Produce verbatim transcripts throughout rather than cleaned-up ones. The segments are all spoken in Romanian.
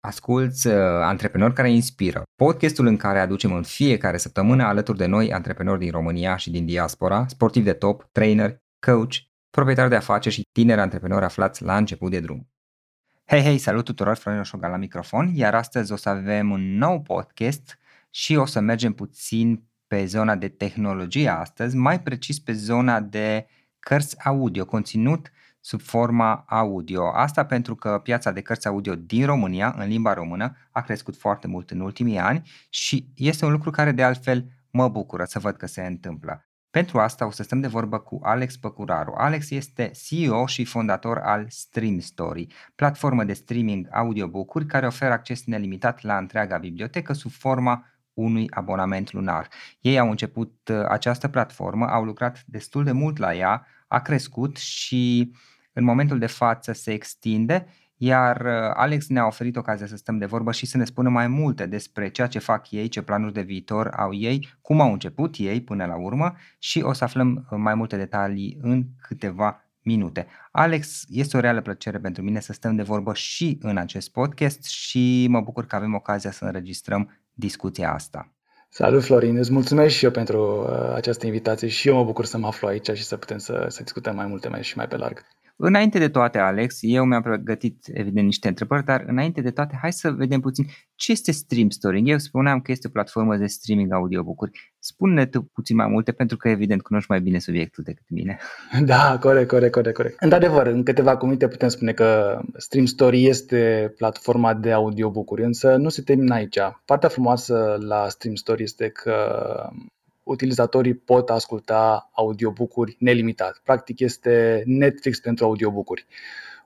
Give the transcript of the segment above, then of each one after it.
Asculți uh, Antreprenori care inspiră, podcastul în care aducem în fiecare săptămână alături de noi antreprenori din România și din diaspora, sportivi de top, traineri, coach, proprietari de afaceri și tineri antreprenori aflați la început de drum. Hei, hei, salut tuturor, Florin Păsat la microfon, iar astăzi o să avem un nou podcast și o să mergem puțin pe zona de tehnologie astăzi, mai precis pe zona de cărți audio, conținut sub forma audio. Asta pentru că piața de cărți audio din România, în limba română, a crescut foarte mult în ultimii ani și este un lucru care de altfel mă bucură să văd că se întâmplă. Pentru asta o să stăm de vorbă cu Alex Păcuraru. Alex este C E O și fondator al StreamStory, platformă de streaming audiobook-uri care oferă acces nelimitat la întreaga bibliotecă sub forma unui abonament lunar. Ei au început această platformă, au lucrat destul de mult la ea, a crescut și în momentul de față se extinde, iar Alex ne-a oferit ocazia să stăm de vorbă și să ne spună mai multe despre ceea ce fac ei, ce planuri de viitor au ei, cum au început ei până la urmă și o să aflăm mai multe detalii în câteva minute. Alex, este o reală plăcere pentru mine să stăm de vorbă și în acest podcast și mă bucur că avem ocazia să înregistrăm discuția asta. Salut Florin, îți mulțumesc și eu pentru uh, această invitație și eu mă bucur să mă aflu aici și să putem să, să discutăm mai multe mai și mai pe larg. Înainte de toate, Alex, eu mi-am pregătit evident niște întrebări, dar înainte de toate, hai să vedem puțin ce este StreamStory. Eu spuneam că este o platformă de streaming audiobook-uri. Spune-ne tu puțin mai multe, pentru că evident cunoști mai bine subiectul decât mine. Da, corect, corect, corect, corect. Într-adevăr, în câteva cuvinte putem spune că StreamStory este platforma de audiobook-uri, însă nu se termină aici. Partea frumoasă la StreamStory este că utilizatorii pot asculta audiobook-uri nelimitat. Practic este Netflix pentru audiobook-uri.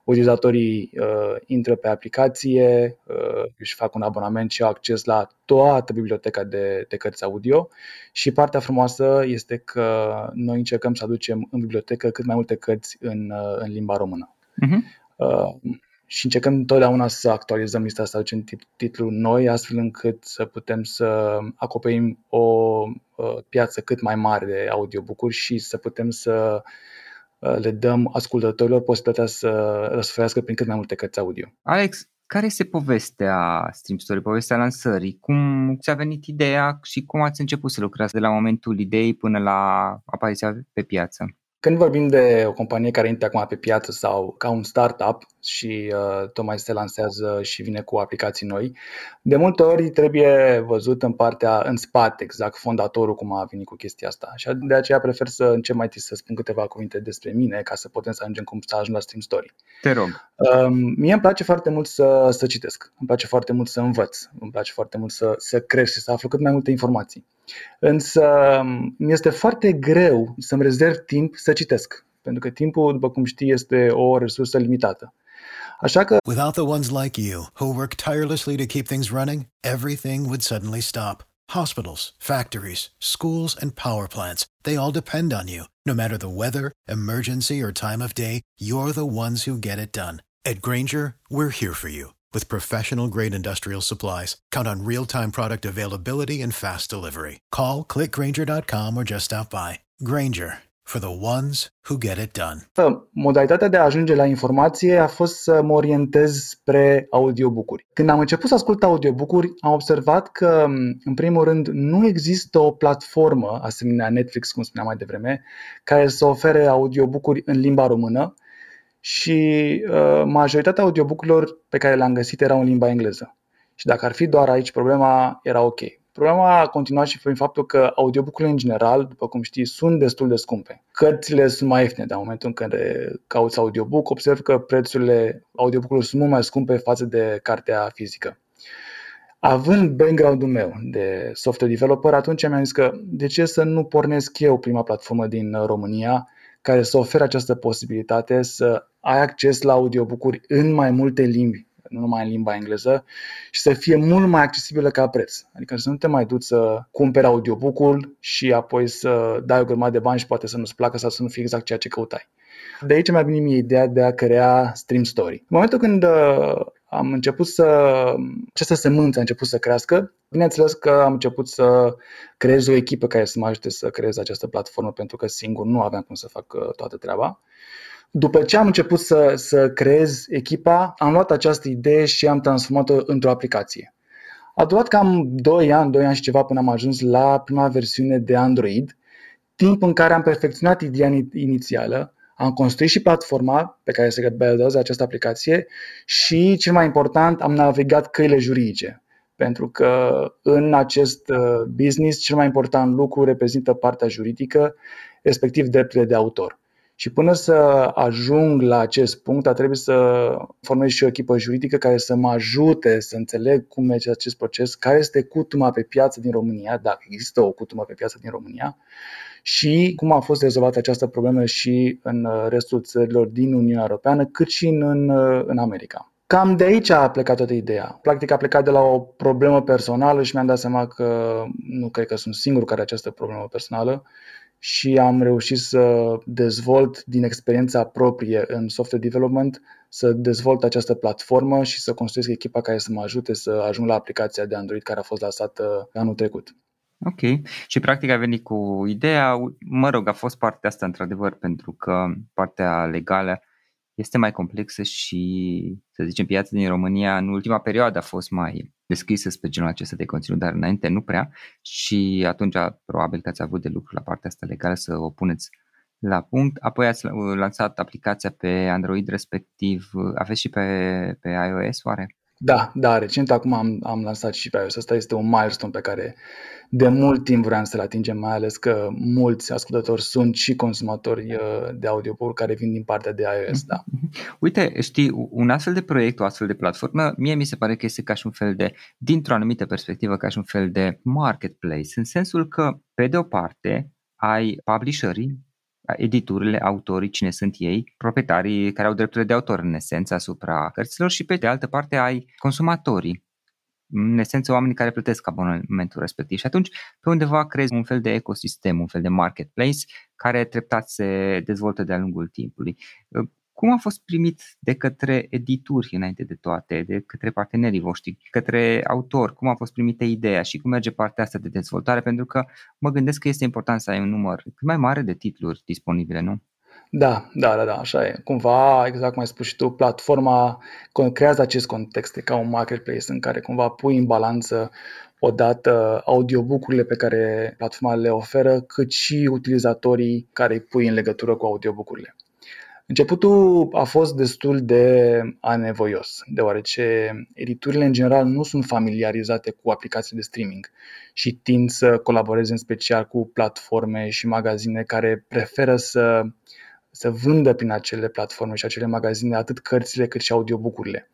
Utilizatorii uh, intră pe aplicație, uh, își fac un abonament și au acces la toată biblioteca de, de cărți audio și partea frumoasă este că noi încercăm să aducem în bibliotecă cât mai multe cărți în, uh, în limba română. Uh-huh. Uh, și încercăm întotdeauna să actualizăm lista, să aducem titluri noi, astfel încât să putem să acoperim o piață cât mai mare de audiobook-uri și să putem să le dăm ascultătorilor posibilitatea să răsfăiască prin cât mai multe cărți audio. Alex, care este povestea StreamStory, povestea lansării? Cum ți-a venit ideea și cum ați început să lucrați de la momentul ideii până la apariția pe piață? Când vorbim de o companie care intră acum pe piață sau ca un startup și uh, tocmai se lansează și vine cu aplicații noi, de multe ori trebuie văzut în partea, în spate, exact, fondatorul cum a venit cu chestia asta. Și de aceea prefer să încep mai tis să spun câteva cuvinte despre mine ca să putem să ajungem cum să ajung la StreamStory. Te rog. Uh, mie îmi place foarte mult să, să citesc, îmi place foarte mult să învăț, îmi place foarte mult să, să cresc și să aflu cât mai multe informații. Însă mi-este foarte greu să-mi rezerv timp să citesc, pentru că timpul, după cum știi, este o resursă limitată. Așa că Without the ones like you who work tirelessly to keep things running, everything would suddenly stop. Hospitals, factories, schools and power plants, they all depend on you. No matter the weather, emergency or time of day, you're the ones who get it done. At Grainger, we're here for you. With professional-grade industrial supplies, count on real-time product availability and fast delivery. Call, click Grainger dot com or just stop by. Grainger, for the ones who get it done. Modalitatea de a ajunge la informație a fost să mă orientez spre audiobook-uri. Când am început să ascult audiobook-uri, am observat că, în primul rând, nu există o platformă, asemenea Netflix, cum spuneam mai devreme, care să ofere audiobook-uri în limba română, și uh, majoritatea audiobook-urilor pe care le-am găsit erau în limba engleză. Și dacă ar fi doar aici, problema era ok. Problema a continuat și prin faptul că audiobook-urile în general, după cum știi, sunt destul de scumpe. Cărțile sunt mai ieftine, dar în momentul în care cauți audiobook, observ că prețurile audiobook-urilor sunt mult mai scumpe față de cartea fizică. Având background-ul meu de software developer, atunci mi-am zis că de ce să nu pornesc eu prima platformă din România care să oferă această posibilitate să ai acces la audiobook-uri în mai multe limbi, nu numai în limba engleză, și să fie mult mai accesibilă ca preț. Adică să nu te mai duci să cumperi audiobook-ul și apoi să dai o grămadă de bani și poate să nu-ți placă sau să nu fie exact ceea ce căutai. De aici mi-a venit mie ideea de a crea StreamStory. În momentul când am început să... această sămânță a început să crească, bineînțeles că am început să creez o echipă care să mă ajute să creez această platformă, pentru că singur nu aveam cum să fac toată treaba. După ce am început să, să creez echipa, am luat această idee și am transformat-o într-o aplicație. A durat cam doi ani, doi ani și ceva până am ajuns la prima versiune de Android, timp în care am perfecționat ideea inițială, am construit și platforma pe care se bazează această aplicație și, cel mai important, am navigat căile juridice. Pentru că în acest business, cel mai important lucru reprezintă partea juridică, respectiv drepturile de autor. Și până să ajung la acest punct, a trebuit să formez și o echipă juridică care să mă ajute să înțeleg cum merge acest proces, care este cutuma pe piață din România, dacă există o cutumă pe piață din România, și cum a fost rezolvată această problemă și în restul țărilor din Uniunea Europeană, cât și în, în America. Cam de aici a plecat toată ideea. Practic a plecat de la o problemă personală și mi-am dat seama că nu cred că sunt singurul care are această problemă personală. Și am reușit să dezvolt din experiența proprie în software development, să dezvolt această platformă și să construiesc echipa care să mă ajute să ajung la aplicația de Android care a fost lansată anul trecut. Ok. Și practic a venit cu ideea, mă rog, a fost partea asta într-adevăr, pentru că partea legală este mai complexă și, să zicem, piața din România în ultima perioadă a fost mai descrisă spre genul acesta de conținut, dar înainte nu prea, și atunci probabil că ați avut de lucru la partea asta legală să o puneți la punct. Apoi ați lansat aplicația pe Android, respectiv aveți și pe, pe iOS, oare? Da, da, recent acum am, am lansat și pe iOS. Asta este un milestone pe care de mult timp vreau să-l atingem, mai ales că mulți ascultători sunt și consumatori de audiobook care vin din partea de iOS, da. Uite, știi, un astfel de proiect, o astfel de platformă, mie mi se pare că este ca și un fel de, dintr-o anumită perspectivă, ca și un fel de marketplace, în sensul că, pe de o parte, ai publisherii, editurile, autorii, cine sunt ei, proprietarii care au drepturile de autor în esență asupra cărților, și pe de altă parte ai consumatorii, în esență oamenii care plătesc abonamentul respectiv, și atunci pe undeva creezi un fel de ecosistem, un fel de marketplace care treptat se dezvoltă de-a lungul timpului. Cum a fost primit de către edituri înainte de toate, de către partenerii voștri, către autori? Cum a fost primită ideea și cum merge partea asta de dezvoltare? Pentru că mă gândesc că este important să ai un număr cât mai mare de titluri disponibile, nu? Da, da, da, da, așa e. Cumva, exact cum ai spus și tu, platforma creează acest context, ca un marketplace în care cumva pui în balanță odată audiobook-urile pe care platforma le oferă, cât și utilizatorii care îi pui în legătură cu audiobook-urile. Începutul a fost destul de anevoios, deoarece editurile în general nu sunt familiarizate cu aplicații de streaming și tind să colaboreze în special cu platforme și magazine care preferă să, să vândă prin acele platforme și acele magazine atât cărțile cât și audiobook-urile.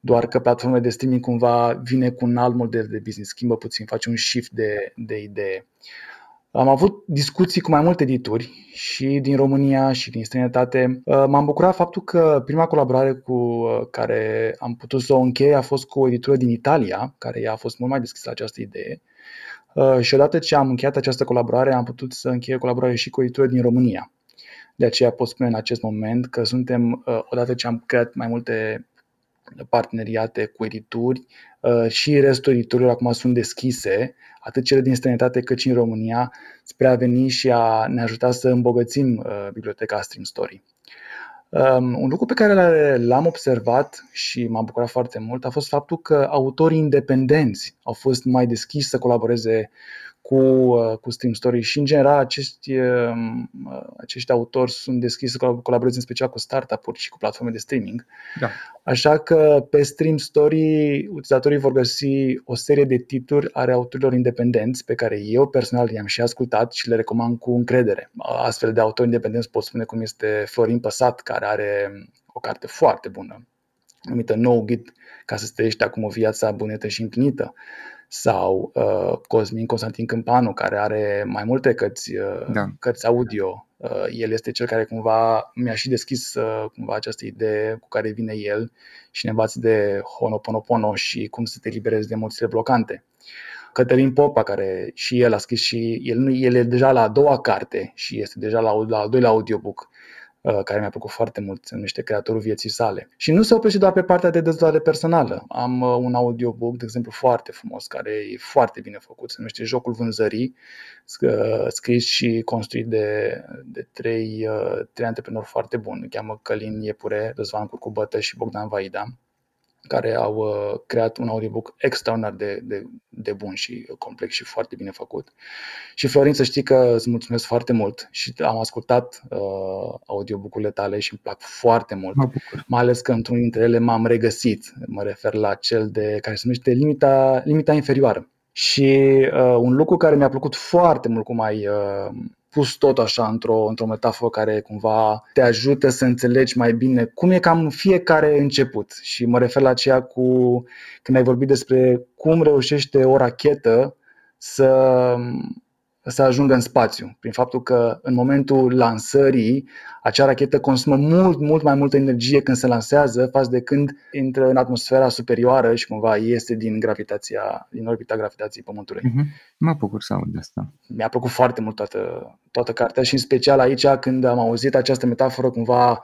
Doar că platformele de streaming cumva vine cu un alt model de business, schimbă puțin, face un shift de, de idee. Am avut discuții cu mai multe edituri și din România și din străinătate. M-am bucurat faptul că prima colaborare cu care am putut să o închei a fost cu o editură din Italia, care a fost mult mai deschisă la această idee. Și odată ce am încheiat această colaborare, am putut să închei o colaborare și cu o editură din România. De aceea pot spune în acest moment că suntem, odată ce am creat mai multe parteneriate cu edituri, și restul editurilor acum sunt deschise, atât cele din străinătate cât și în România, spre a veni și a ne ajuta să îmbogățim biblioteca StreamStory. Un lucru pe care l-am observat și m-am bucurat foarte mult a fost faptul că autorii independenți au fost mai deschiși să colaboreze cu, cu StreamStory și, în general, acești, acești autori sunt deschiși să colaboreze în special cu startup-uri și cu platforme de streaming. Da. Așa că pe StreamStory utilizatorii vor găsi o serie de titluri ale autorilor independenți pe care eu personal i-am și ascultat și le recomand cu încredere. Astfel de autori independenți pot spune cum este Florin Păsat, care are o carte foarte bună numită No Guide, ca să trăiești acum o viață bunetă și împlinită, sau uh, Cosmin Constantin Câmpanu, care are mai multe cărți, uh, da. cărți audio. Uh, el este cel care cumva mi-a și deschis uh, cumva această idee cu care vine el și ne învață de Ho'oponopono și cum să te liberezi de emoțiile blocante. Cătălin Popa, care și el a scris și el, el e deja la a doua carte și este deja la, la al doilea audiobook. care mi-a plăcut foarte mult, se numește Creatorul vieții sale. Și nu se oprește doar pe partea de dezvoltare personală. Am un audiobook, de exemplu, foarte frumos, care e foarte bine făcut, se numește Jocul vânzării, scris și construit de, de trei, trei antreprenori foarte buni. Îi cheamă Călin Iepure, Răzvan Curcubătă și Bogdan Vaida, care au creat un audiobook extraordinar de, de, de bun și complex și foarte bine făcut. Și Florin, să știi că îți mulțumesc foarte mult și am ascultat uh, audiobook-urile tale și îmi plac foarte mult, mai ales că într-unul dintre ele m-am regăsit. Mă refer la cel de care se numește Limita, limita inferioară. Și uh, un lucru care mi-a plăcut foarte mult, cum ai uh, pus tot așa într-o, într-o metaforă care cumva te ajută să înțelegi mai bine cum e cam fiecare început. Și mă refer la aceea cu când ai vorbit despre cum reușește o rachetă să, să ajungă în spațiu. Prin faptul că în momentul lansării acea rachetă consumă mult, mult mai multă energie când se lansează față de când intră în atmosfera superioară și cumva iese din gravitația, din orbita gravitației Pământului. Mm-hmm. Mă bucur să aud de asta. Mi-a plăcut foarte mult toată, toată cartea și în special aici când am auzit această metaforă, cumva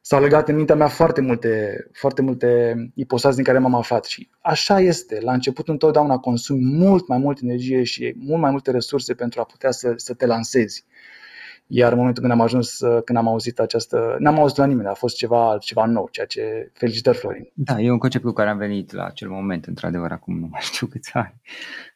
s-au legat în mintea mea foarte multe, foarte multe ipostazi din care m-am aflat și așa este. La început întotdeauna consumi mult mai multă energie și mult mai multe resurse pentru a putea să, să te lansezi. Iar în momentul când am ajuns, când am auzit această... N-am auzit la nimeni, a fost ceva, ceva nou, ceea ce... Felicitări, Florin! Da, e un concept cu care am venit la acel moment, într-adevăr, acum nu mai știu câți ani.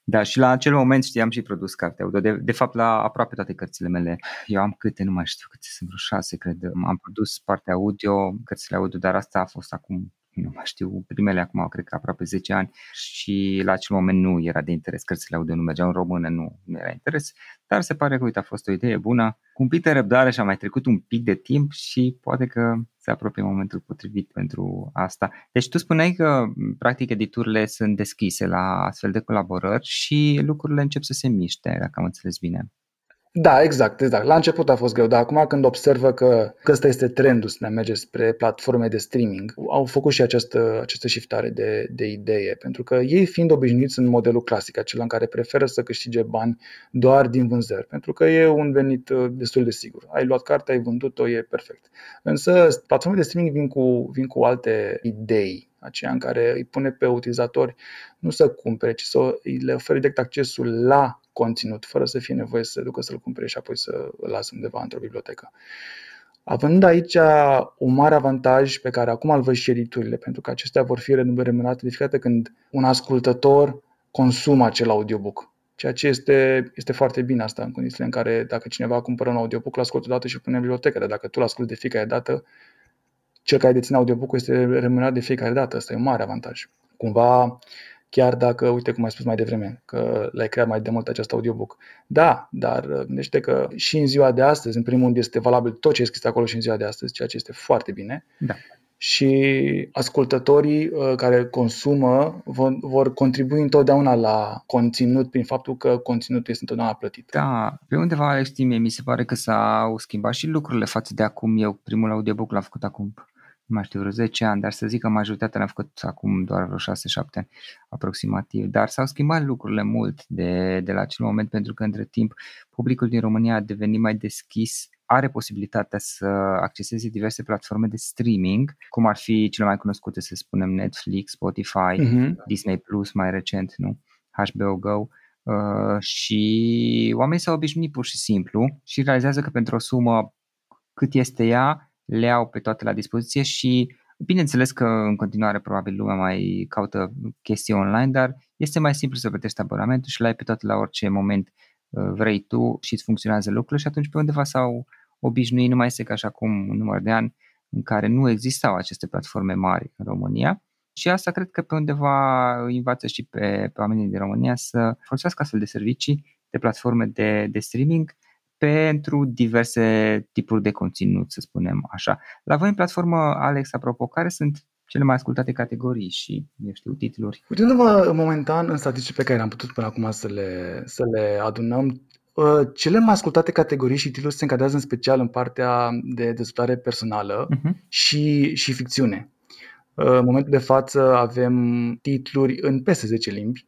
Da, și la acel moment știam și produs carte audio. De, de fapt, la aproape toate cărțile mele, eu am câte, nu mai știu câte, sunt vreo șase, cred. Am produs partea audio, cărțile audio, dar asta a fost acum... nu mai știu, primele acum, cred că aproape zece ani și la acel moment nu era de interes, cărțile audio nu mergeau în română, nu, nu era interes, dar se pare că, uite, a fost o idee bună, cu un pic de răbdare și a mai trecut un pic de timp și poate că se apropie momentul potrivit pentru asta. Deci tu spuneai că, practic, editurile sunt deschise la astfel de colaborări și lucrurile încep să se miște, dacă am înțeles bine. Da, exact, exact. La început a fost greu, dar acum când observă că, că ăsta este trendul să ne merge spre platforme de streaming, au făcut și această, această șiftare de, de idee, pentru că ei fiind obișnuiți în modelul clasic, acela în care preferă să câștige bani doar din vânzări, pentru că e un venit destul de sigur. Ai luat cartea, ai vândut-o, e perfect. Însă platformele de streaming vin cu, vin cu alte idei, aceea în care îi pune pe utilizatori nu să cumpere, ci să le ofere direct accesul la conținut, fără să fie nevoie să ducă să-l cumpere și apoi să îl lasă undeva într-o bibliotecă. Având aici un mare avantaj pe care acum îl văd și editurile, pentru că acestea vor fi remunerate de fiecare dată când un ascultător consumă acel audiobook. Ceea ce este, este foarte bine asta în condițiile în care dacă cineva cumpără un audiobook, l-ascultă o dată și îl pune în bibliotecă, dar dacă tu l-asculti de fiecare dată, cel care deține audiobook-ul este remunerat de fiecare dată. Asta e un mare avantaj. Cumva, chiar dacă, uite cum ai spus mai devreme, că l-ai creat mai de mult acest audiobook. Da, dar gândește că și în ziua de astăzi, în primul rând, este valabil tot ce e scris acolo și în ziua de astăzi, ceea ce este foarte bine. Da. Și ascultătorii care consumă vor, vor contribui întotdeauna la conținut prin faptul că conținutul este întotdeauna plătit. Da, pe undeva, Alex, mie mi se pare că s-au schimbat și lucrurile față de acum. Eu primul audiobook l-am făcut acum, nu mai știu, vreo zece ani, dar să zic că majoritatea l-am făcut acum doar vreo șase șapte aproximativ, dar s-au schimbat lucrurile mult de, de la acel moment, pentru că între timp publicul din România a devenit mai deschis, are posibilitatea să acceseze diverse platforme de streaming, cum ar fi cele mai cunoscute, să spunem, Netflix, Spotify, uh-huh. Disney Plus, mai recent, nu? H B O Go. Uh, și oamenii s-au obișnuit pur și simplu și realizează că pentru o sumă cât este ea, le au pe toate la dispoziție și bineînțeles că în continuare probabil lumea mai caută chestii online, dar este mai simplu să plătești abonamentul și le ai pe toate la orice moment vrei tu și îți funcționează lucrurile și atunci pe undeva s-au obișnuit, nu mai este ca și acum un număr de ani în care nu existau aceste platforme mari în România și asta cred că pe undeva îi învață și pe, pe oamenii din România să folosească astfel de servicii, de platforme de, de streaming pentru diverse tipuri de conținut, să spunem așa. La voi în platformă, Alex, apropo, care sunt cele mai ascultate categorii și, eu știu, titluri? Uitându-vă momentan în statistici pe care am putut până acum să le, să le adunăm, cele mai ascultate categorii și titluri se încadrează în special în partea de dezvoltare personală uh-huh. și, și ficțiune. În momentul de față avem titluri în peste zece limbi,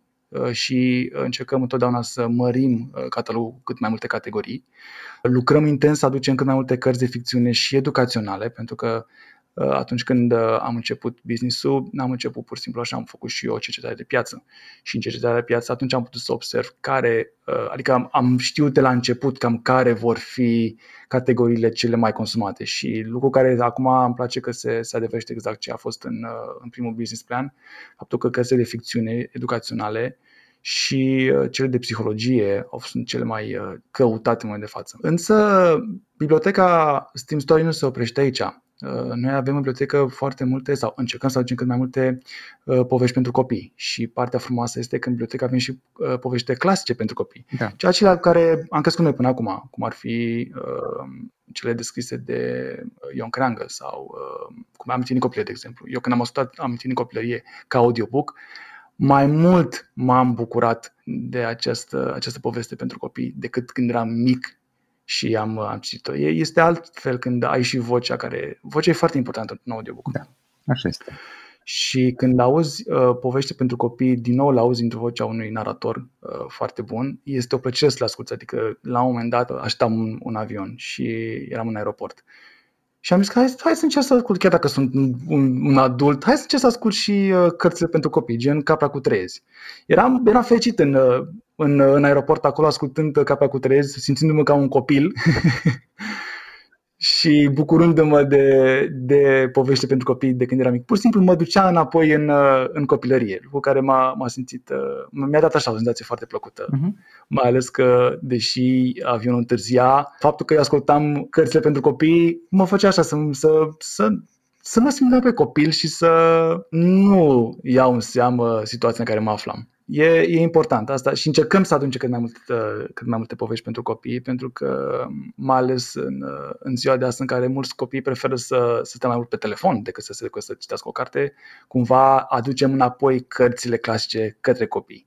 și încercăm întotdeauna să mărim catalogul cât mai multe categorii. Lucrăm intens să aducem cât mai multe cărți de ficțiune și educaționale, pentru că atunci când am început business-ul, n-am început pur și simplu așa, am făcut și eu cercetare de piață. Și în cercetarea de piață atunci am putut să observ care, adică am, am știut de la început cam care vor fi categoriile cele mai consumate. Și lucru care acum îmi place că se, se adeverește exact ce a fost în, în primul business plan, faptul că cărțile de ficțiune educaționale și cele de psihologie sunt cele mai căutate în momentul de față. Însă biblioteca StreamStory nu se oprește aici. Noi avem în bibliotecă foarte multe, sau încercăm să aducem cât mai multe uh, povești pentru copii. Și partea frumoasă este că în bibliotecă avem și uh, povești clasice pentru copii, da. Ceea ce la care am crescut noi până acum, cum ar fi uh, cele descrise de Ion Creangă sau uh, cum am ținut copilărie, de exemplu. Eu când am ascultat am ținut copilărie ca audiobook, mai mult m-am bucurat de această, această poveste pentru copii decât când eram mic și am, am citit-o. Este altfel când ai și vocea care... Vocea e foarte importantă în audiobook. Da, așa este. Și când auzi uh, povești pentru copii, din nou l-auzi într-o vocea unui narator uh, foarte bun. Este o plăcere să-l asculți. Adică la un moment dat așteptam un, un avion și eram în aeroport. Și am zis că hai, hai să încerc să ascult, chiar dacă sunt un, un adult, hai să încerc să ascult și uh, cărțile pentru copii, gen Capra cu treiezi. Eram, eram fericit în... Uh, În, în aeroport, acolo, ascultând Capra cu treiezi, simțindu-mă ca un copil și bucurându-mă de, de povești pentru copii de când eram mic. Pur și simplu mă ducea înapoi în, în copilărie, lucru care m-a, m-a simțit, mi-a dat așa o senzație foarte plăcută. Uh-huh. Mai ales că, deși avionul întârzia, faptul că ascultam cărțile pentru copii mă făcea așa să... să, să să mă simt pe copil și să nu iau în seamă situația în care mă aflam. E, e important asta și încercăm să aducem cât mai multe, cât mai multe povești pentru copii, pentru că mai ales în, în ziua de azi în care mulți copii preferă să, să stea mai mult pe telefon decât să, să, să citească o carte, cumva aducem înapoi cărțile clasice către copii.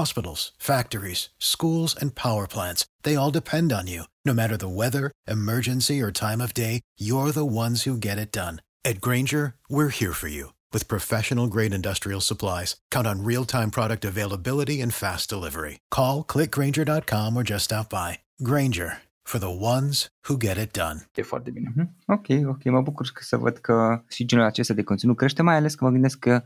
Hospitals, factories, schools, and power plants, they all depend on you. No matter the weather, emergency, or time of day, you're the ones who get it done. At Grainger, we're here for you. With professional-grade industrial supplies, count on real-time product availability and fast delivery. Call, click Grainger dot com, or just stop by. Grainger, for the ones who get it done. E foarte bine. Ok, ok, mă bucur să văd că și genul acesta de conținut crește, mai ales că mă gândesc că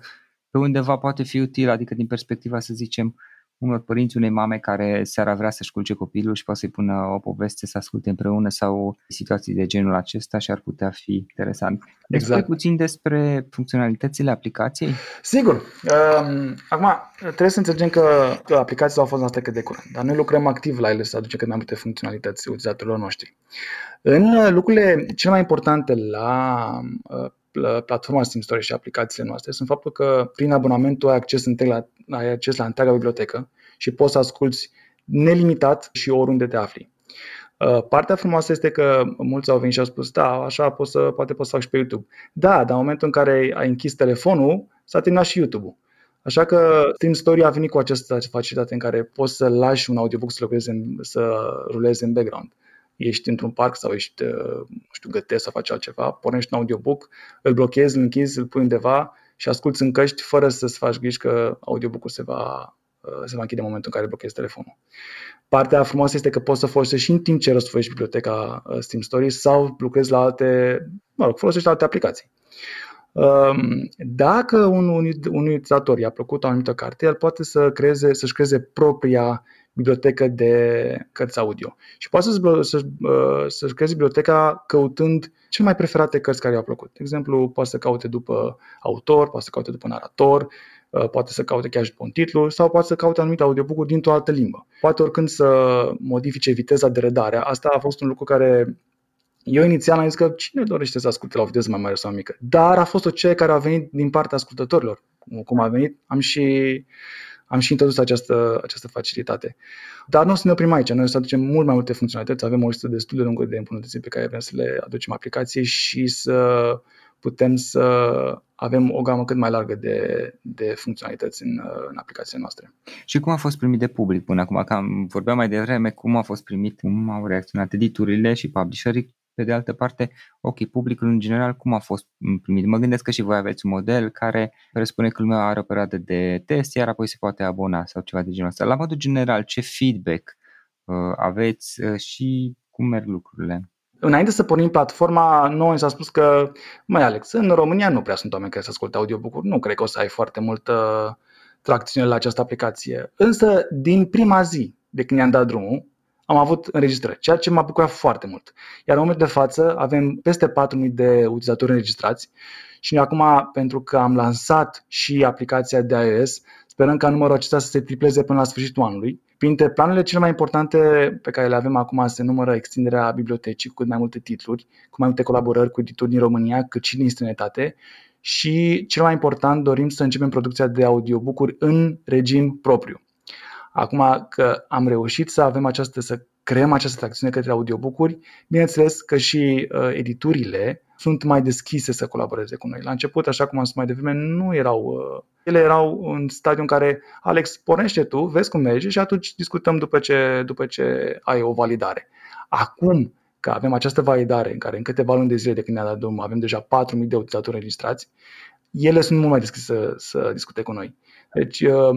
pe undeva poate fi util, adică din perspectiva, să zicem, unor părinți, unei mame care seara vrea să-și culce copilul și poate să-i pună o poveste să asculte împreună sau situații de genul acesta și ar putea fi interesant. Exact. Explic puțin despre funcționalitățile aplicației? Sigur. Acum, trebuie să înțelegem că aplicațiile au fost noastre cât de curând, dar noi lucrăm activ la ele să aducem cât mai multe funcționalități utilizatorilor noștri. În lucrurile cele mai importante la platforma StreamStory și aplicațiile noastre sunt faptul că prin abonamentul ai acces, la, ai acces la întreaga bibliotecă și poți să asculți nelimitat și oriunde te afli. Partea frumoasă este că mulți au venit și au spus, da, așa pot să, poate pot să fac și pe YouTube. Da, dar în momentul în care ai închis telefonul, s-a terminat și YouTube-ul. Așa că StreamStory a venit cu această facilitate în care poți să lași un audiobook să ruleze în, să ruleze în background. Ești într-un parc sau ești, nu știu, gătești sau faci altceva, pornești un audiobook, îl blochezi, îl închizi, îl pui undeva și asculți în căști fără să-ți faci griji că audiobook-ul se va, se va închide în momentul în care blochezi telefonul. Partea frumoasă este că poți să folosești și în timp ce răsfoiești biblioteca StreamStory sau lucrezi la alte, mă rog, folosești alte aplicații. Dacă unui, unui utilizator i-a plăcut o anumită carte, el poate să creeze, să-și creeze propria bibliotecă de cărți audio și poate să-și, să-și, să-și creezi biblioteca căutând cele mai preferate cărți care i-au plăcut. De exemplu, poate să caute după autor, poate să caute după narator, poate să caute chiar și după un titlu sau poate să caute anumite audiobook-uri dintr-o altă limbă. Poate oricând să modifice viteza de redare. Asta a fost un lucru care... Eu inițial am zis că cine dorește să asculte la o viteză mai mare sau mai mică, dar a fost o cere care a venit din partea ascultătorilor. Cum a venit, am și, am și introdus această, această facilitate. Dar nu o să ne oprim aici, noi o să aducem mult mai multe funcționalități, avem o listă destul de lungă de îmbunătățiri pe care vrem să le aducem aplicației și să putem să avem o gamă cât mai largă de, de funcționalități în, în aplicațiile noastre. Și cum a fost primit de public până acum? Că am vorbeam mai devreme, cum a fost primit, cum au reacționat editurile și publisherii? Pe de altă parte, ok, publicul în general cum a fost primit? Mă gândesc că și voi aveți un model care presupune că lumea are o perioadă de test, iar apoi se poate abona sau ceva de genul ăsta. La modul general, ce feedback uh, aveți și cum merg lucrurile? Înainte să pornim platforma, noi s-a spus că, măi Alex, în România nu prea sunt oameni care să ascultă audiobook-uri, nu cred că o să ai foarte multă tracțiune la această aplicație. Însă, din prima zi de când i-am dat drumul, am avut înregistrări, ceea ce m-a bucurat foarte mult. Iar în momentul de față avem peste patru mii de utilizatori înregistrați și noi acum, pentru că am lansat și aplicația de iOS, sperăm ca numărul acesta să se tripleze până la sfârșitul anului. Printre planurile cele mai importante pe care le avem acum se numără extinderea bibliotecii cu mai multe titluri, cu mai multe colaborări cu edituri din România, cât și din străinătate. Și cel mai important, dorim să începem producția de audiobook-uri în regim propriu. Acum că am reușit să avem această, să creăm această tracțiune către audiobook-uri, bineînțeles că și uh, editurile sunt mai deschise să colaboreze cu noi. La început, așa cum am spus mai devreme, nu erau, uh, ele erau în stadiu în care, Alex, pornește tu, vezi cum merge și atunci discutăm după ce, după ce ai o validare. Acum că avem această validare în care în câteva luni de zile de când ne-a dat drumul avem deja patru mii de utilizatori înregistrați, ele sunt mult mai deschise să, să discute cu noi. Deci... Uh,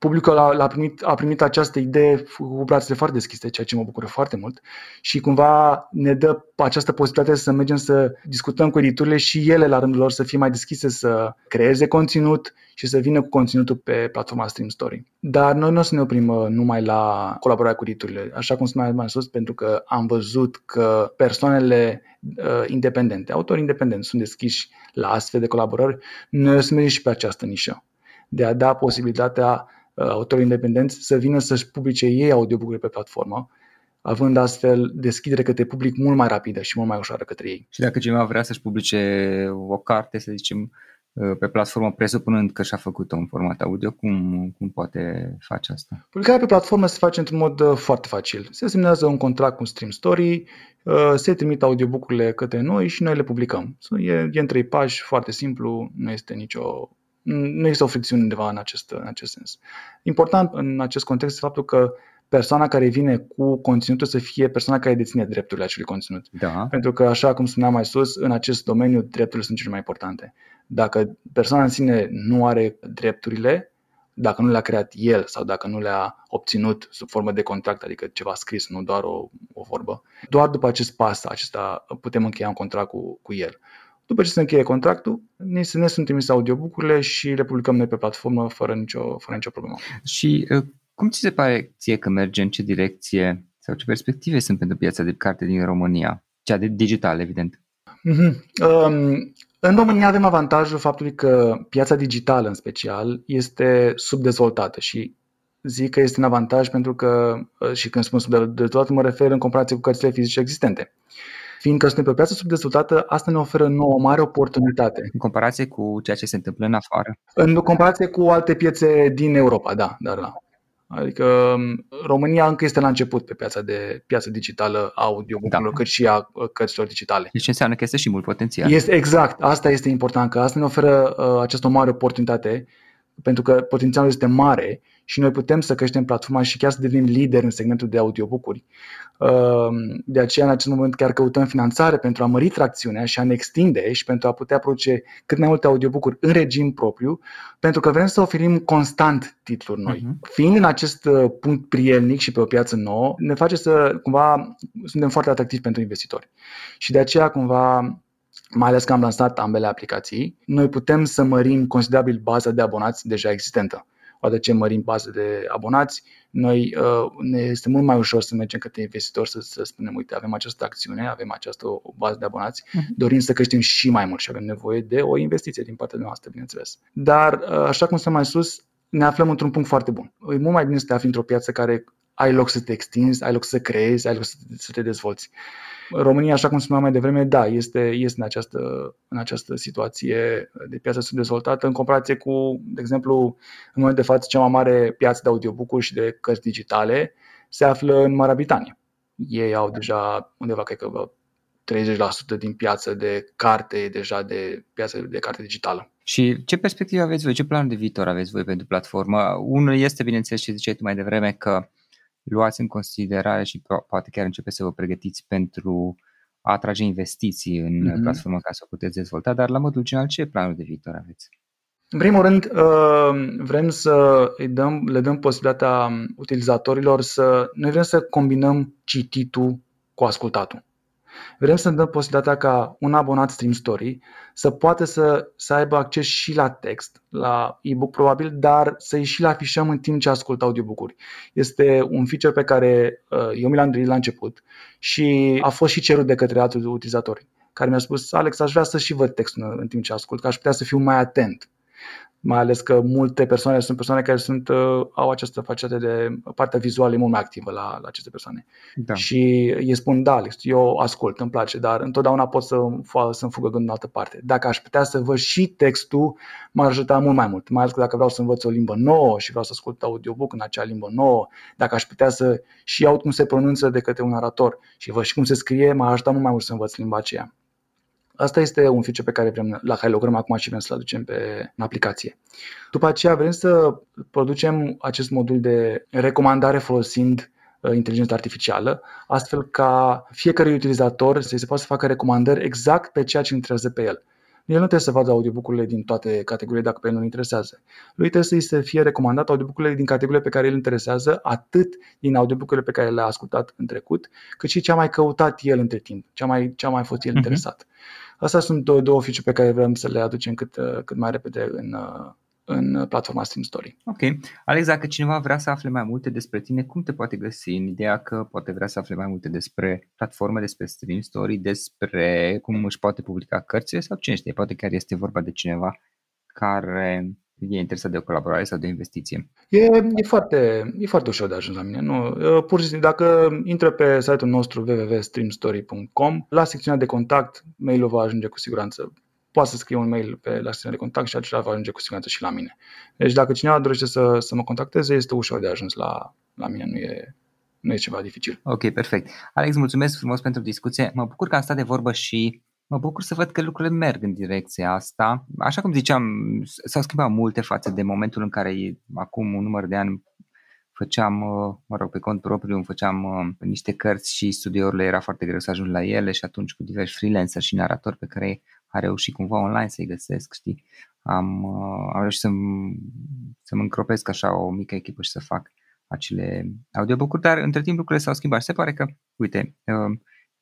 Publicul a, l-a primit, a primit această idee cu brațele foarte deschise, ceea ce mă bucură foarte mult și cumva ne dă această posibilitate să mergem să discutăm cu editurile și ele la rândul lor să fie mai deschise, să creeze conținut și să vină cu conținutul pe platforma StreamStory. Dar noi nu o să ne oprim numai la colaborarea cu editurile, așa cum spuneam mai sus, pentru că am văzut că persoanele uh, independente, autori independenți sunt deschiși la astfel de colaborări, noi o să mergem și pe această nișă de a da posibilitatea autorii independenți să vină să-și publice ei audiobook-uri pe platformă, având astfel deschidere către public mult mai rapidă și mult mai ușoară către ei. Și dacă cineva vrea să-și publice o carte, să zicem, pe platformă, presupunând că și-a făcut-o în format audio, cum, cum poate face asta? Publicarea pe platformă se face într-un mod foarte facil. Se semnează un contract cu StreamStory, se trimit audiobook-urile către noi și noi le publicăm. E, e în trei pași, foarte simplu, nu este nicio... Nu există o fricțiune undeva în acest, în acest sens. Important în acest context este faptul că persoana care vine cu conținutul să fie persoana care deține drepturile acelui conținut. Da. Pentru că, așa cum spuneam mai sus, în acest domeniu drepturile sunt cele mai importante. Dacă persoana în sine nu are drepturile, dacă nu le-a creat el sau dacă nu le-a obținut sub formă de contract, adică ceva scris, nu doar o, o vorbă, doar după acest pas acesta putem încheia un contract cu, cu el. După ce se încheie contractul, ne sunt trimise audiobook-urile și le publicăm noi pe platformă fără nicio, fără nicio problemă. Și cum ți se pare ție că merge, în ce direcție sau ce perspective sunt pentru piața de carte din România? Cea de digital, evident. Mm-hmm. Um, în România avem avantajul faptului că piața digitală, în special, este subdezvoltată și zic că este un avantaj pentru că, și când spun subdezvoltat, mă refer în comparație cu cărțile fizice existente. Fiindcă suntem pe o piață subdezvoltată, asta ne oferă nouă mare oportunitate. În comparație cu ceea ce se întâmplă în afară? În comparație cu alte piețe din Europa, da, dar da. Adică România încă este la început pe piața, de, piața digitală a audiobook-urilor, da, cât și a cărților digitale. Deci înseamnă că este și mult potențial. Este, exact, asta este important, că asta ne oferă uh, această mare oportunitate, pentru că potențialul este mare și noi putem să creștem platforma și chiar să devenim lideri în segmentul de audiobook-uri. De aceea, în acest moment, chiar căutăm finanțare pentru a mări tracțiunea și a ne extinde și pentru a putea produce cât mai multe audiobook-uri în regim propriu, pentru că vrem să oferim constant titluri noi. Uh-huh. Fiind în acest punct prielnic și pe o piață nouă, ne face să, cumva, suntem foarte atractivi pentru investitori. Și de aceea, cumva... mai ales că am lansat ambele aplicații, noi putem să mărim considerabil baza de abonați deja existentă. Odată ce mărim baza de abonați, noi uh, ne este mult mai ușor să mergem către investitori să, să spunem, uite, avem această acțiune, avem această o, o bază de abonați, dorim să creștem și mai mult și avem nevoie de o investiție din partea noastră, bineînțeles. Dar, uh, așa cum s-a mai sus, ne aflăm într-un punct foarte bun. E mult mai bine să te afli într-o piață care ai loc să te extinzi, ai loc să creezi, ai loc să te dezvolți. România, așa cum spuneam mai devreme, da, este, este în, această, în această situație de piață subdezvoltată în comparație cu, de exemplu, în momentul de față, cea mai mare piață de audiobook-uri și de cărți digitale se află în Marea Britanie. Ei au deja undeva, cred că, treizeci la sută din piață de carte, deja de piață de carte digitală. Și ce perspectivă aveți voi, ce planuri de viitor aveți voi pentru platformă? Unul este, bineînțeles, ce ziceai tu mai devreme, că luați în considerare și poate chiar începeți să vă pregătiți pentru a atrage investiții în mm-hmm. platformă ca să o puteți dezvolta, dar la modul general, ce planuri de viitor aveți? În primul rând, vrem să îi dăm, le dăm posibilitatea utilizatorilor să... Noi vrem să combinăm cititul cu ascultatul. Vrem să dăm posibilitatea ca un abonat StreamStory să poată să, să aibă acces și la text, la e-book probabil, dar să-i și le afișăm în timp ce ascultă audiobook-uri. Este un feature pe care uh, eu mi l-am dorit la început și a fost și cerut de către alți utilizatori care mi-a spus: Alex, aș vrea să și văd textul în timp ce ascult, că aș putea să fiu mai atent. Mai ales că multe persoane sunt persoane care sunt, au această facetă de partea vizuală mult mai activă la, la aceste persoane. Da. Și îi spun: da, Alex, eu ascult, îmi place, dar întotdeauna pot să, să-mi fugă gândul în altă parte. Dacă aș putea să văd și textul, m-ar ajuta mult mai mult. Mai ales că dacă vreau să învăț o limbă nouă și vreau să ascult audiobook în acea limbă nouă, dacă aș putea să și aud cum se pronunță de către un narator și văd și cum se scrie, m-ar ajuta mult mai mult să învăț limba aceea. Asta este un feature pe care vrem, la care lucrăm acum și vrem să-l aducem pe, în aplicație. După aceea vrem să producem acest modul de recomandare folosind uh, inteligența artificială, astfel ca fiecare utilizator să se poată să facă recomandări exact pe ceea ce interesează pe el. El nu trebuie să vadă audiobook-urile din toate categoriile dacă pe el nu-l interesează. Lui trebuie să-i se fie recomandat audiobook-urile din categoriile pe care îl interesează, atât din audiobook-urile pe care le-a ascultat în trecut, cât și ce a mai căutat el între timp, ce a mai, ce a mai fost el uh-huh. interesat. Astea sunt două, două feature pe care vrem să le aducem cât, cât mai repede în, în platforma StreamStory. Ok. Alex, dacă cineva vrea să afle mai multe despre tine, cum te poate găsi? În ideea că poate vrea să afle mai multe despre platforme, despre StreamStory, despre cum își poate publica cărțile sau cine știe, poate chiar este vorba de cineva care e interesat de o colaborare sau de o investiție. E, e, foarte, e foarte ușor de ajuns la mine. Nu? Pur și simplu, dacă intră pe site-ul nostru double-u double-u double-u punct stream story punct com, la secțiunea de contact, mail-ul va ajunge cu siguranță. Poate să scrie un mail pe la secțiunea de contact și acela va ajunge cu siguranță și la mine. Deci dacă cineva dorește să, să mă contacteze, este ușor de ajuns la, la mine, nu e... nu e ceva dificil. Ok, perfect. Alex, mulțumesc frumos pentru discuție. Mă bucur că am stat de vorbă și mă bucur să văd că lucrurile merg în direcția asta. Așa cum ziceam, s-au schimbat multe față de momentul în care acum un număr de ani făceam, mă rog, pe cont propriu, îmi făceam niște cărți și studiourile era foarte greu să ajung la ele și atunci cu diversi freelancer și naratori pe care a reușit cumva online să-i găsesc, știi, am, am reușit să-mi, să-mi încropesc așa o mică echipă și să fac acele audiobook-uri, dar între timp lucrurile s-au schimbat și se pare că, uite,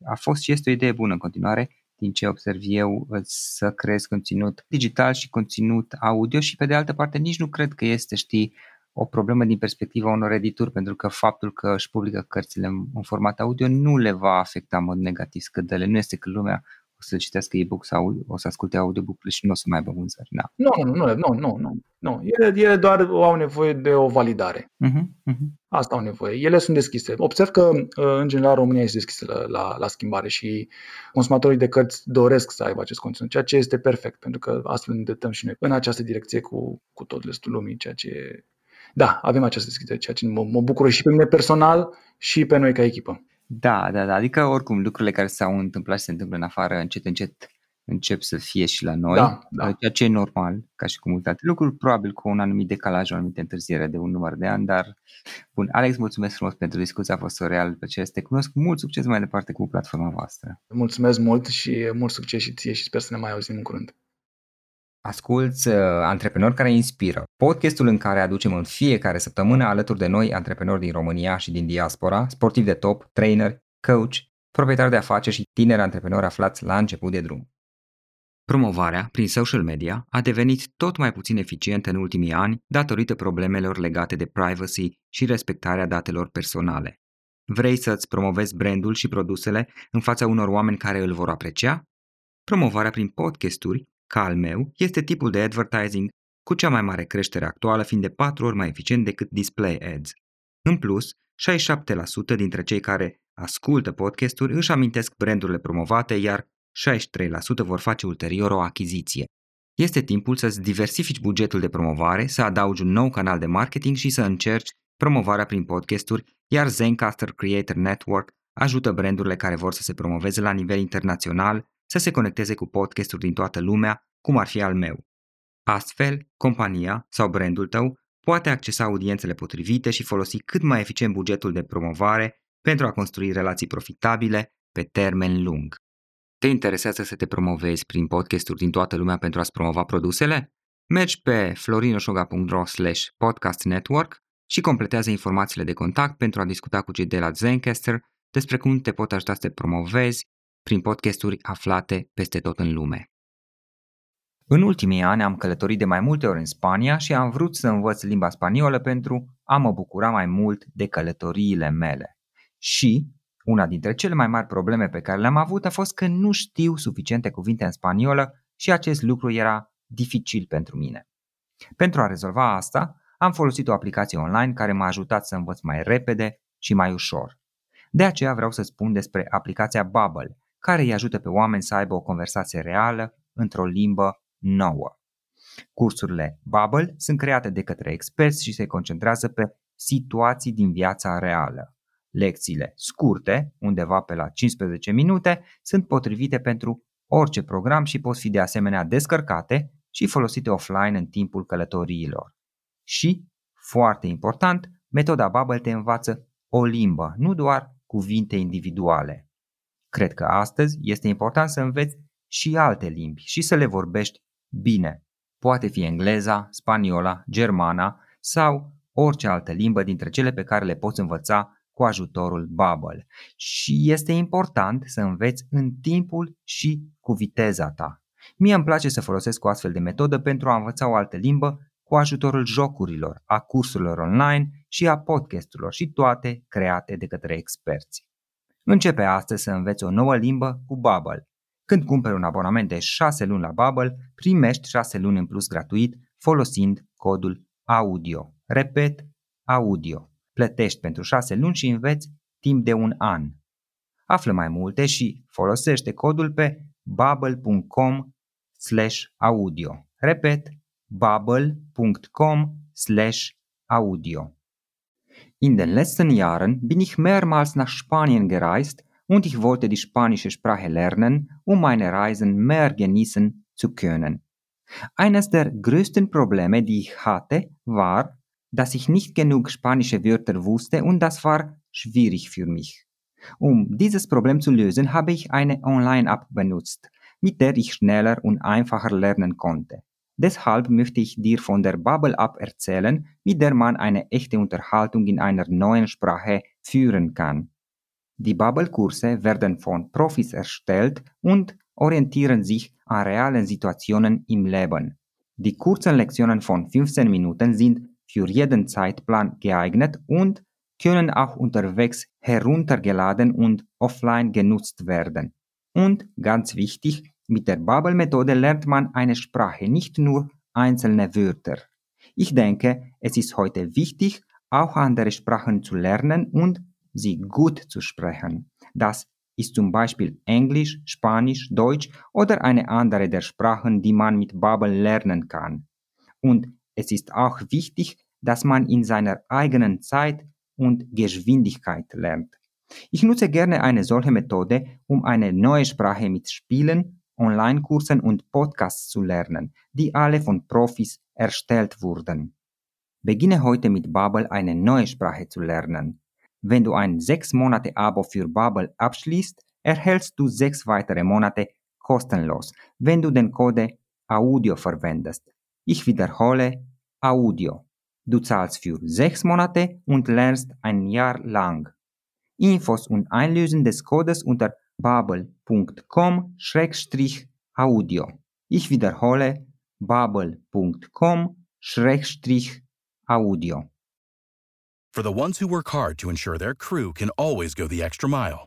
a fost și este o idee bună în continuare, din ce observ eu, să creezi conținut digital și conținut audio și pe de altă parte nici nu cred că este, știi, o problemă din perspectiva unor edituri, pentru că faptul că își publică cărțile în format audio nu le va afecta în mod negativ scădele, nu este că lumea o să citească e-book sau o să asculte audiobook-ul și nu o să mai aibă vânzări. Da. Nu, nu, nu, nu, nu, nu. nu. Ele, ele doar au nevoie de o validare. Uh-huh, uh-huh. Asta au nevoie. Ele sunt deschise. Observ că, în general, România este deschisă la, la, la schimbare și consumatorii de cărți doresc să aibă acest conținut, ceea ce este perfect, pentru că astfel ne îndreptăm și noi în această direcție cu, cu tot restul lumii, ceea ce... Da, avem această deschidere, ceea ce mă, mă bucură și pe mine personal și pe noi ca echipă. Da, da, da, adică oricum lucrurile care s-au întâmplat și se întâmplă în afară, încet, încet încep să fie și la noi, da, da. Ceea ce e normal, ca și cu multe alte lucruri, probabil cu un anumit decalaj, o anumită întârziere de un număr de ani, dar bun, Alex, mulțumesc frumos pentru discuție, a fost o reală plăcere să te cunosc, mult succes mai departe cu platforma voastră. Mulțumesc mult și mult succes și ție și sper să ne mai auzim în curând. Asculți Antreprenori care inspiră, podcastul în care aducem în fiecare săptămână alături de noi antreprenori din România și din diaspora, sportivi de top, trainer, coach, proprietari de afaceri și tineri antreprenori aflați la început de drum. Promovarea prin social media a devenit tot mai puțin eficientă în ultimii ani datorită problemelor legate de privacy și respectarea datelor personale. Vrei să-ți promovezi brandul și produsele în fața unor oameni care îl vor aprecia? Promovarea prin podcasturi ca al meu, este tipul de advertising cu cea mai mare creștere actuală, fiind de patru ori mai eficient decât display ads. În plus, șaizeci și șapte la sută dintre cei care ascultă podcasturi își amintesc brandurile promovate, iar șaizeci și trei la sută vor face ulterior o achiziție. Este timpul să-ți diversifici bugetul de promovare, să adaugi un nou canal de marketing și să încerci promovarea prin podcasturi, iar Zencastr Creator Network ajută brandurile care vor să se promoveze la nivel internațional să se conecteze cu podcasturi din toată lumea, cum ar fi al meu. Astfel, compania sau brandul tău poate accesa audiențele potrivite și folosi cât mai eficient bugetul de promovare pentru a construi relații profitabile pe termen lung. Te interesează să te promovezi prin podcasturi din toată lumea pentru a-ți promova produsele? Mergi pe florinoșoga punct ro slash podcast network și completează informațiile de contact pentru a discuta cu cei de la Zencastr despre cum te pot ajuta să te promovezi prin podcasturi aflate peste tot în lume. În ultimii ani am călătorit de mai multe ori în Spania și am vrut să învăț limba spaniolă pentru a mă bucura mai mult de călătoriile mele. Și una dintre cele mai mari probleme pe care le-am avut a fost că nu știu suficiente cuvinte în spaniolă și acest lucru era dificil pentru mine. Pentru a rezolva asta, am folosit o aplicație online care m-a ajutat să învăț mai repede și mai ușor. De aceea vreau să spun despre aplicația Babbel, care îi ajută pe oameni să aibă o conversație reală într-o limbă nouă. Cursurile Babbel sunt create de către experți și se concentrează pe situații din viața reală. Lecțiile scurte, undeva pe la cincisprezece minute, sunt potrivite pentru orice program și pot fi de asemenea descărcate și folosite offline în timpul călătoriilor. Și, foarte important, metoda Babbel te învață o limbă, nu doar cuvinte individuale. Cred că astăzi este important să înveți și alte limbi și să le vorbești bine. Poate fi engleza, spaniola, germana sau orice altă limbă dintre cele pe care le poți învăța cu ajutorul Babbel. Și este important să înveți în timpul și cu viteza ta. Mie îmi place să folosesc o astfel de metodă pentru a învăța o altă limbă cu ajutorul jocurilor, a cursurilor online și a podcasturilor, și toate create de către experți. Începe astăzi să înveți o nouă limbă cu Babbel. Când cumperi un abonament de șase luni la Babbel, primești șase luni în plus gratuit folosind codul AUDIO. Repet, AUDIO. Plătești pentru șase luni și înveți timp de un an. Află mai multe și folosește codul pe babbel punct com slash audio. Repet, babbel punkt com slash audio. In den letzten Jahren bin ich mehrmals nach Spanien gereist und ich wollte die spanische Sprache lernen, um meine Reisen mehr genießen zu können. Eines der größten Probleme, die ich hatte, war, dass ich nicht genug spanische Wörter wusste und das war schwierig für mich. Um dieses Problem zu lösen, habe ich eine Online-App benutzt, mit der ich schneller und einfacher lernen konnte. Deshalb möchte ich dir von der Babbel-App erzählen, mit der man eine echte Unterhaltung in einer neuen Sprache führen kann. Die Babbel-Kurse werden von Profis erstellt und orientieren sich an realen Situationen im Leben. Die kurzen Lektionen von fünfzehn Minuten sind für jeden Zeitplan geeignet und können auch unterwegs heruntergeladen und offline genutzt werden. Und ganz wichtig, mit der Babbel-Methode lernt man eine Sprache, nicht nur einzelne Wörter. Ich denke, es ist heute wichtig, auch andere Sprachen zu lernen und sie gut zu sprechen. Das ist zum Beispiel Englisch, Spanisch, Deutsch oder eine andere der Sprachen, die man mit Babbel lernen kann. Und es ist auch wichtig, dass man in seiner eigenen Zeit und Geschwindigkeit lernt. Ich nutze gerne eine solche Methode, um eine neue Sprache mit Spielen, Online-Kursen und Podcasts zu lernen, die alle von Profis erstellt wurden. Beginne heute mit Babbel eine neue Sprache zu lernen. Wenn du ein sechs Monate Abo für Babbel abschließt, erhältst du sechs weitere Monate kostenlos, wenn du den Code AUDIO verwendest. Ich wiederhole, AUDIO. Du zahlst für sechs Monate und lernst ein Jahr lang. Infos und Einlösen des Codes unter babbel punkt com slash audio. Ich wiederhole, babbel punkt com slash audio. For the ones who work hard to ensure their crew can always go the extra mile,